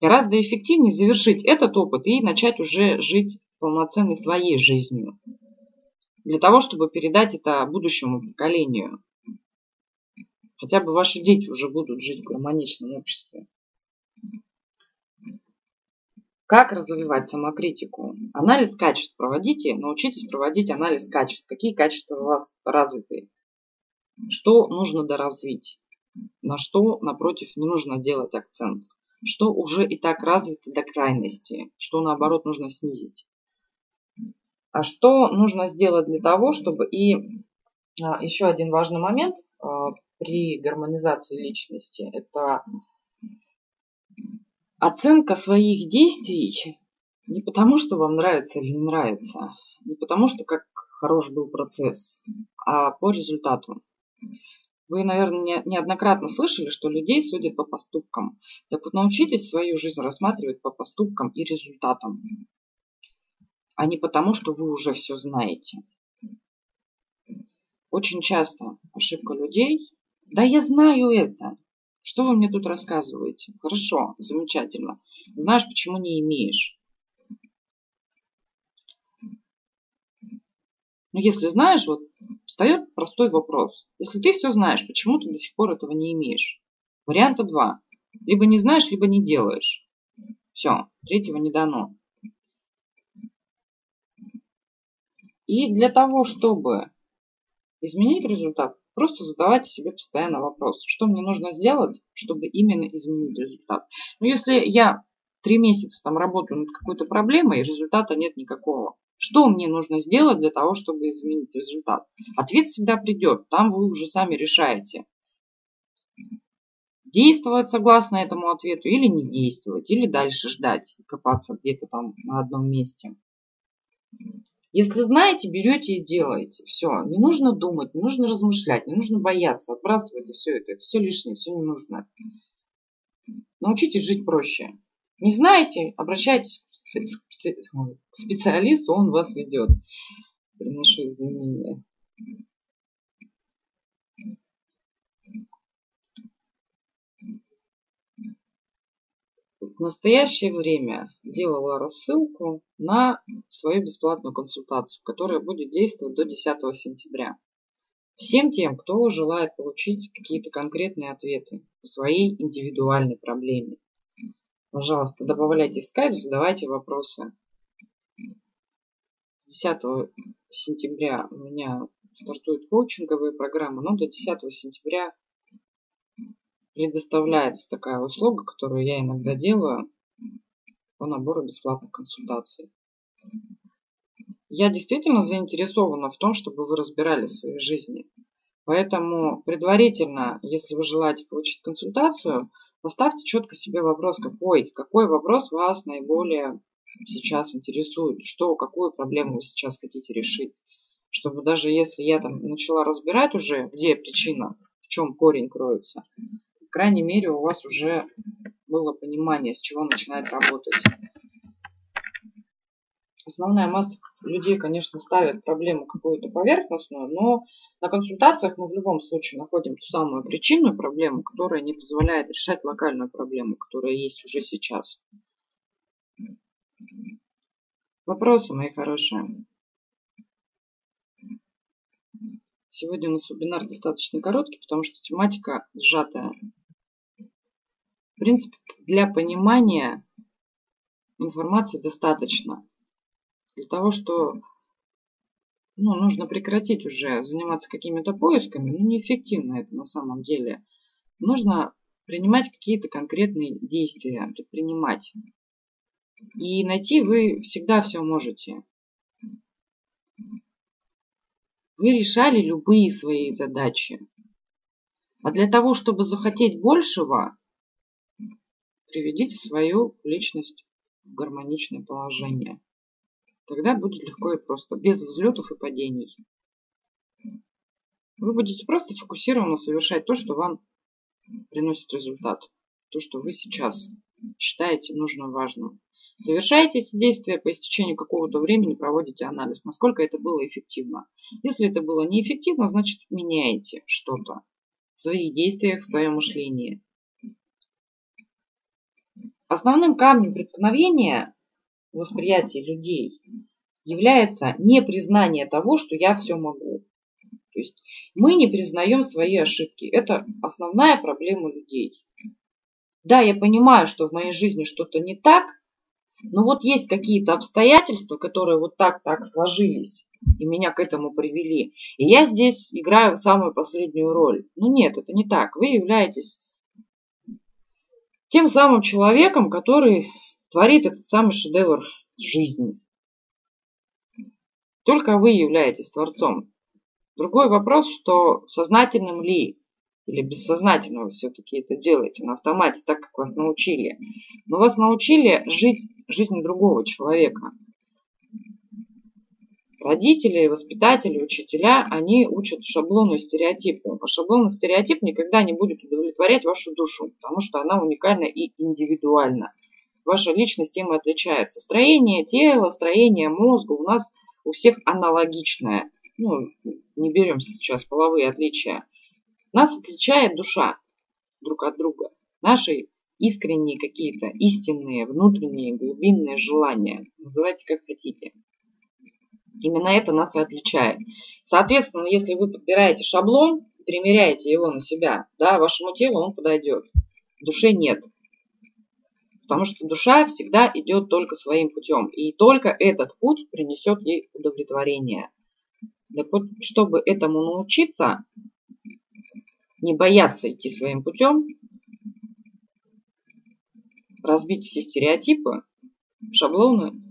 Гораздо эффективнее завершить этот опыт и начать уже жить полноценной своей жизнью. Для того, чтобы передать это будущему поколению. Хотя бы ваши дети уже будут жить в гармоничном обществе. Как развивать самокритику? Анализ качеств проводите, научитесь проводить анализ качеств. Какие качества у вас развиты? Что нужно доразвить? На что, напротив, не нужно делать акцент? Что уже и так развито до крайности? Что, наоборот, нужно снизить? А что нужно сделать для того, чтобы... И еще один важный момент при гармонизации личности – это... Оценка своих действий не потому, что вам нравится или не нравится, не потому, что как хорош был процесс, а по результату. Вы, наверное, неоднократно слышали, что людей судят по поступкам. Так вот, научитесь свою жизнь рассматривать по поступкам и результатам, а не потому, что вы уже все знаете. очень часто ошибка людей. Да я знаю это. Что вы мне тут рассказываете? Хорошо, замечательно. Знаешь, почему не имеешь? Но если знаешь, вот встает простой вопрос. Если ты все знаешь, почему ты до сих пор этого не имеешь? Варианта два. Либо не знаешь, либо не делаешь. Все, третьего не дано. И для того, чтобы изменить результат, просто задавайте себе постоянно вопрос, что мне нужно сделать, чтобы именно изменить результат. Но если я 3 месяца там работаю над какой-то проблемой, результата нет никакого. Что мне нужно сделать для того, чтобы изменить результат? Ответ всегда придет, там вы уже сами решаете. Действовать согласно этому ответу или не действовать, или дальше ждать, копаться где-то там на одном месте. Если знаете, берете и делаете. Все, не нужно думать, не нужно размышлять, не нужно бояться, отбрасывайте все это, все лишнее, все ненужное. Научитесь жить проще. Не знаете, обращайтесь к специалисту, он вас ведет. Приношу извинения. В настоящее время делала рассылку на свою бесплатную консультацию, которая будет действовать до 10 сентября. Всем тем, кто желает получить какие-то конкретные ответы по своей индивидуальной проблеме. Пожалуйста, добавляйте скайп, задавайте вопросы. С 10 сентября у меня стартуют коучинговые программы, но до 10 сентября предоставляется такая услуга, которую я иногда делаю по набору бесплатных консультаций. Я действительно заинтересована в том, чтобы вы разбирали свои жизни. Поэтому предварительно, если вы желаете получить консультацию, поставьте четко себе вопрос, какой вопрос вас наиболее сейчас интересует, какую проблему вы сейчас хотите решить. Чтобы даже если я там начала разбирать уже, где причина, в чем корень кроется, по крайней мере, у вас уже было понимание, с чего начинает работать. Основная масса людей, конечно, ставит проблему какую-то поверхностную, но на консультациях мы в любом случае находим ту самую причинную проблему, которая не позволяет решать локальную проблему, которая есть уже сейчас. Вопросы, мои хорошие. Сегодня у нас вебинар достаточно короткий, потому что тематика сжатая. В принципе, для понимания информации достаточно. Для того, что нужно прекратить уже заниматься какими-то поисками, неэффективно это на самом деле. Нужно принимать какие-то конкретные действия, предпринимать. И найти вы всегда все можете. Вы решали любые свои задачи. А для того, чтобы захотеть большего, приведите свою личность в гармоничное положение. Тогда будет легко и просто, без взлетов и падений. Вы будете просто фокусированно совершать то, что вам приносит результат. То, что вы сейчас считаете нужным, важным. Совершаете эти действия, по истечению какого-то времени проводите анализ, насколько это было эффективно. Если это было неэффективно, значит меняете что-то в своих действиях, в своем мышлении. Основным камнем преткновения восприятия людей является непризнание того, что я все могу. То есть мы не признаем свои ошибки. Это основная проблема людей. Да, я понимаю, что в моей жизни что-то не так, но вот есть какие-то обстоятельства, которые вот так сложились и меня к этому привели. И я здесь играю самую последнюю роль. Но нет, это не так. Вы являетесь тем самым человеком, который творит этот самый шедевр жизни. Только вы являетесь творцом. Другой вопрос, что сознательным ли или бессознательно вы все-таки это делаете на автомате, так как вас научили. Но вас научили жить жизнью другого человека. Родители, воспитатели, учителя, они учат шаблону и стереотипу. А шаблон и стереотип никогда не будет удовлетворять вашу душу, потому что она уникальна и индивидуальна. Ваша личность тем и отличается. Строение тела, строение мозга у нас у всех аналогичное. ну, не берем сейчас половые отличия, нас отличает душа друг от друга, наши искренние какие-то истинные, внутренние, глубинные желания, называйте как хотите. Именно это нас и отличает. Соответственно, если вы подбираете шаблон, примеряете его на себя, да, вашему телу он подойдет, душе нет. Потому что душа всегда идет только своим путем. И только этот путь принесет ей удовлетворение. Так вот, чтобы этому научиться, не бояться идти своим путем, разбить все стереотипы, шаблоны,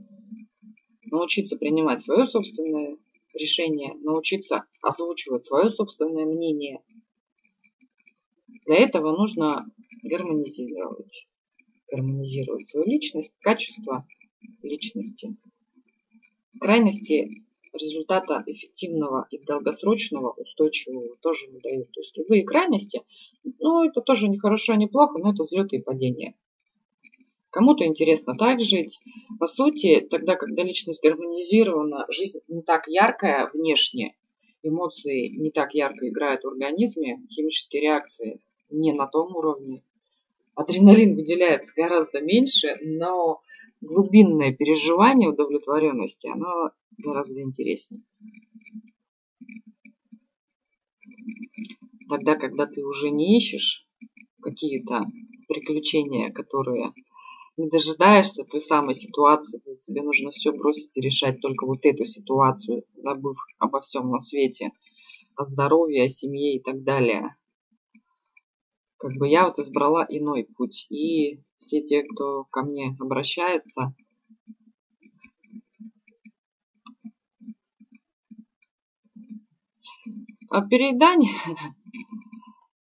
научиться принимать свое собственное решение, научиться озвучивать свое собственное мнение. Для этого нужно гармонизировать свою личность, качество личности, крайности результата эффективного и долгосрочного, устойчивого тоже не дают. То есть любые крайности, ну это тоже не хорошо, не плохо, но это взлеты и падения. Кому-то интересно так жить. По сути, тогда, когда личность гармонизирована, жизнь не так яркая внешне, эмоции не так ярко играют в организме, химические реакции не на том уровне, адреналин выделяется гораздо меньше, но глубинное переживание удовлетворенности, оно гораздо интереснее. Тогда, когда ты уже не ищешь какие-то приключения, которые не дожидаешься той самой ситуации, где тебе нужно все бросить и решать только вот эту ситуацию, забыв обо всем на свете, о здоровье, о семье и так далее. Как бы я вот избрала иной путь. И все те, кто ко мне обращается, а переедание,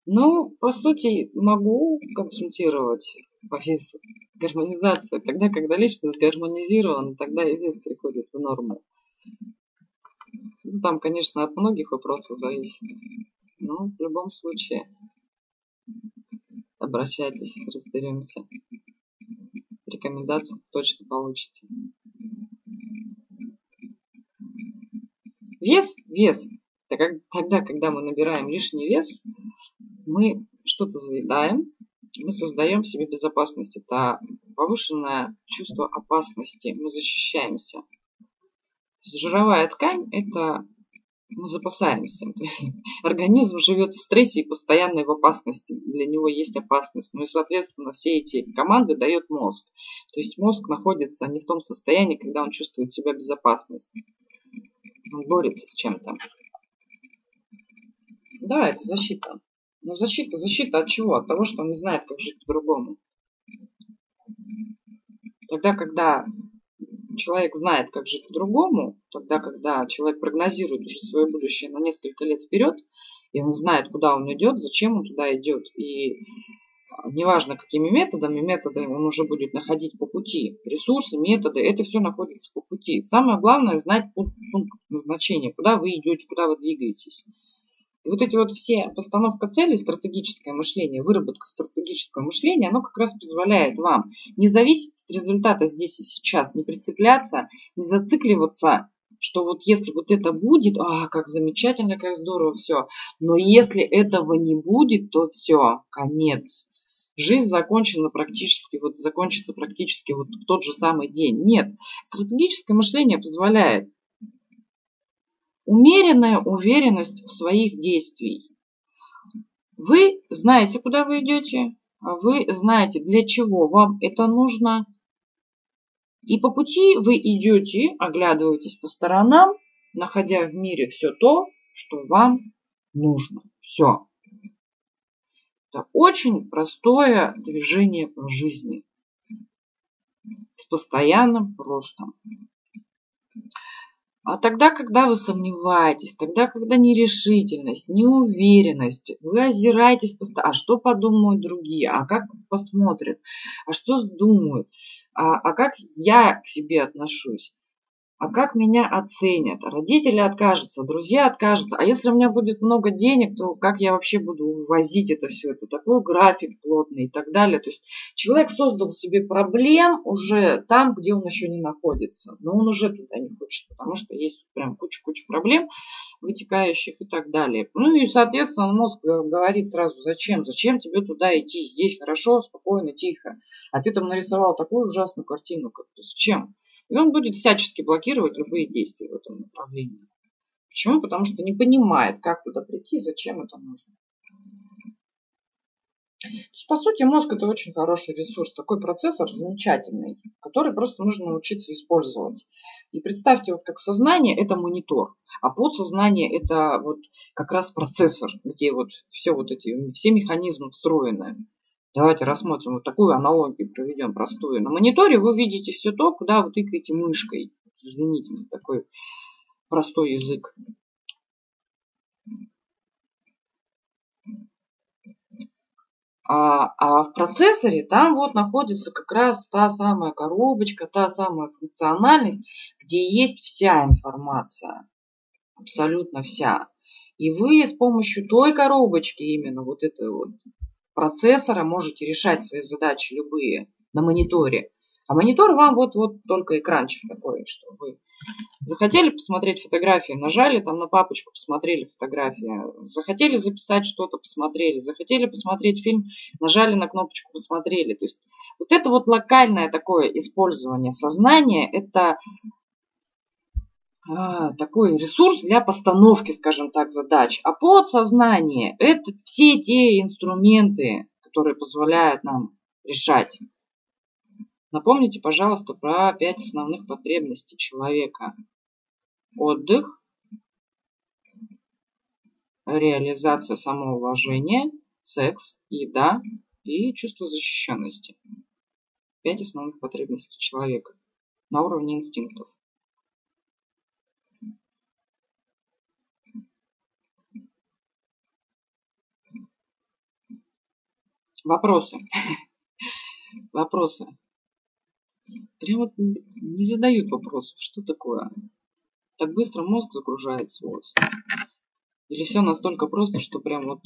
ну, по сути, могу консультировать по весу. Гармонизация. Тогда, когда личность гармонизирована, тогда и вес приходит в норму. Ну, там, конечно, от многих вопросов зависит. Но в любом случае... Обращайтесь, разберемся. Рекомендации точно получите. Вес. Тогда, когда мы набираем лишний вес, мы что-то заедаем, мы создаем себе безопасность. Это повышенное чувство опасности. Мы защищаемся. Жировая ткань – это... мы запасаемся. То есть, организм живет в стрессе и постоянной в опасности. Для него есть опасность. Ну и, соответственно, все эти команды дает мозг. То есть мозг находится не в том состоянии, когда он чувствует себя в безопасности. Он борется с чем-то. Да, это защита. Но защита от чего? От того, что он не знает, как жить по-другому. Тогда, когда... человек знает, как жить по-другому, тогда, когда человек прогнозирует уже свое будущее на несколько лет вперед, и он знает, куда он идет, зачем он туда идет, и неважно, какими методами он уже будет находить по пути, ресурсы, методы, это все находится по пути. Самое главное знать пункт назначения, куда вы идете, куда вы двигаетесь. И вот эти вот все постановка целей, стратегическое мышление, выработка стратегического мышления, оно как раз позволяет вам не зависеть от результата здесь и сейчас, не прицепляться, не зацикливаться, что вот если вот это будет, как замечательно, как здорово, все. Но если этого не будет, то все, конец. Жизнь закончится практически в тот же самый день. Нет, стратегическое мышление позволяет. Умеренная уверенность в своих действиях. Вы знаете, куда вы идете, вы знаете, для чего вам это нужно. И по пути вы идете, оглядываетесь по сторонам, находя в мире все то, что вам нужно. Все. Это очень простое движение по жизни. С постоянным ростом. А тогда, когда вы сомневаетесь, тогда, когда нерешительность, неуверенность, вы озираетесь постоянно, а что подумают другие, а как посмотрят, а что думают, а как я к себе отношусь. А как меня оценят? Родители откажутся, друзья откажутся. А если у меня будет много денег, то как я вообще буду увозить это все? Это такой график плотный и так далее. То есть человек создал себе проблем уже там, где он еще не находится. Но он уже туда не хочет, потому что есть прям куча-куча проблем, вытекающих и так далее. Ну и, соответственно, мозг говорит сразу, зачем? Зачем тебе туда идти? Здесь хорошо, спокойно, тихо. А ты там нарисовал такую ужасную картину. Зачем? И он будет всячески блокировать любые действия в этом направлении. Почему? Потому что не понимает, как туда прийти, зачем это нужно. То есть, по сути, мозг – это очень хороший ресурс, такой процессор замечательный, который просто нужно научиться использовать. И представьте, вот как сознание – это монитор, а подсознание – это вот как раз процессор, где вот все, все механизмы встроены. Давайте рассмотрим, вот такую аналогию проведем простую. На мониторе вы видите все то, куда вы тыкаете мышкой. Извините за такой простой язык. А в процессоре там вот находится как раз та самая коробочка, та самая функциональность, где есть вся информация. Абсолютно вся. И вы с помощью той коробочки, именно вот этой вот, процессора можете решать свои задачи любые на мониторе. А монитор вам вот только экранчик такой, что вы захотели посмотреть фотографии, нажали там на папочку, посмотрели фотографии, захотели записать что-то, посмотрели, захотели посмотреть фильм, нажали на кнопочку, посмотрели. То есть вот это вот локальное такое использование сознания, это такой ресурс для постановки, скажем так, задач. А подсознание – это все те инструменты, которые позволяют нам решать. Напомните, пожалуйста, про 5 основных потребностей человека. Отдых, реализация самоуважения, секс, еда и чувство защищенности. 5 основных потребностей человека на уровне инстинктов. Вопросы. Вопросы. Прям вот не задают вопросов. Что такое? Так быстро мозг загружается у вас? Или все настолько просто, что прям вот...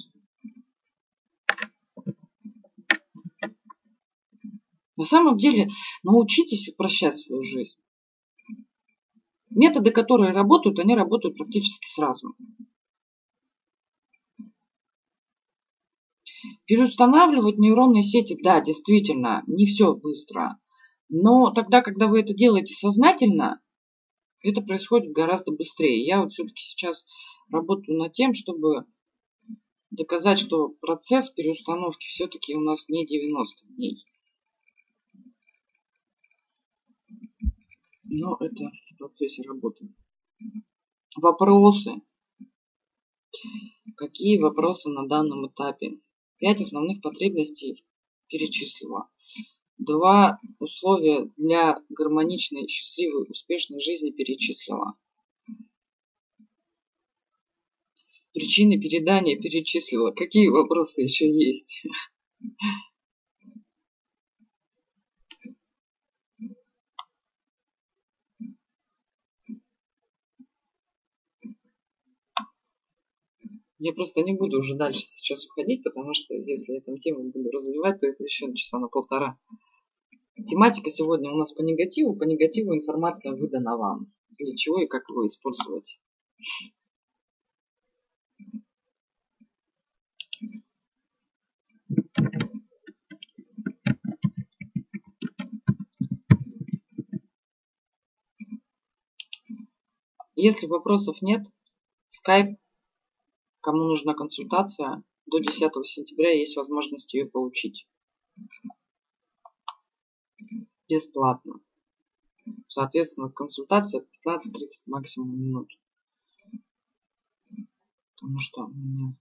На самом деле, научитесь упрощать свою жизнь. Методы, которые работают, они работают практически сразу. Переустанавливать нейронные сети, да, действительно, не все быстро. Но тогда, когда вы это делаете сознательно, это происходит гораздо быстрее. Я вот все-таки сейчас работаю над тем, чтобы доказать, что процесс переустановки все-таки у нас не 90 дней. Но это в процессе работы. Вопросы. Какие вопросы на данном этапе? 5 основных потребностей перечислила. 2 условия для гармоничной, счастливой, успешной жизни перечислила. Причины передания перечислила. Какие вопросы еще есть? Я просто не буду уже дальше сейчас уходить, потому что если я там тему буду развивать, то это еще часа на полтора. Тематика сегодня у нас по негативу. По негативу информация выдана вам. Для чего и как его использовать. Если вопросов нет, скайп. Кому нужна консультация, до 10 сентября есть возможность ее получить. Бесплатно. Соответственно, консультация 15-30 максимум минут. Потому что у меня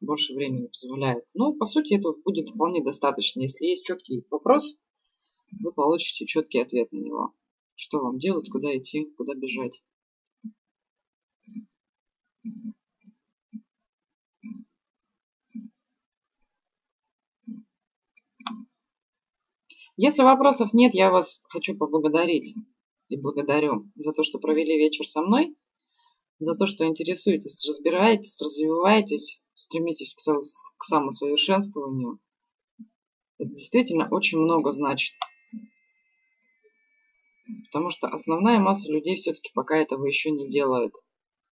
больше времени позволяет. Но, по сути, этого будет вполне достаточно. Если есть четкий вопрос, вы получите четкий ответ на него. Что вам делать, куда идти, куда бежать. Если вопросов нет, я вас хочу поблагодарить и благодарю за то, что провели вечер со мной, за то, что интересуетесь, разбираетесь, развиваетесь, стремитесь к самосовершенствованию. Это действительно очень много значит. Потому что основная масса людей все-таки пока этого еще не делает.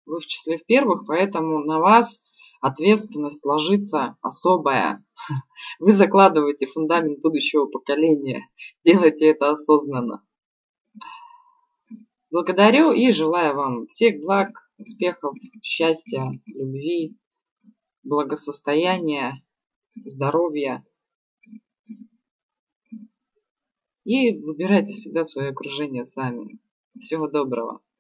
Вы в числе первых, поэтому на вас ответственность ложится особая. Вы закладываете фундамент будущего поколения. Делайте это осознанно. Благодарю и желаю вам всех благ, успехов, счастья, любви, благосостояния, здоровья. И выбирайте всегда свое окружение сами. Всего доброго.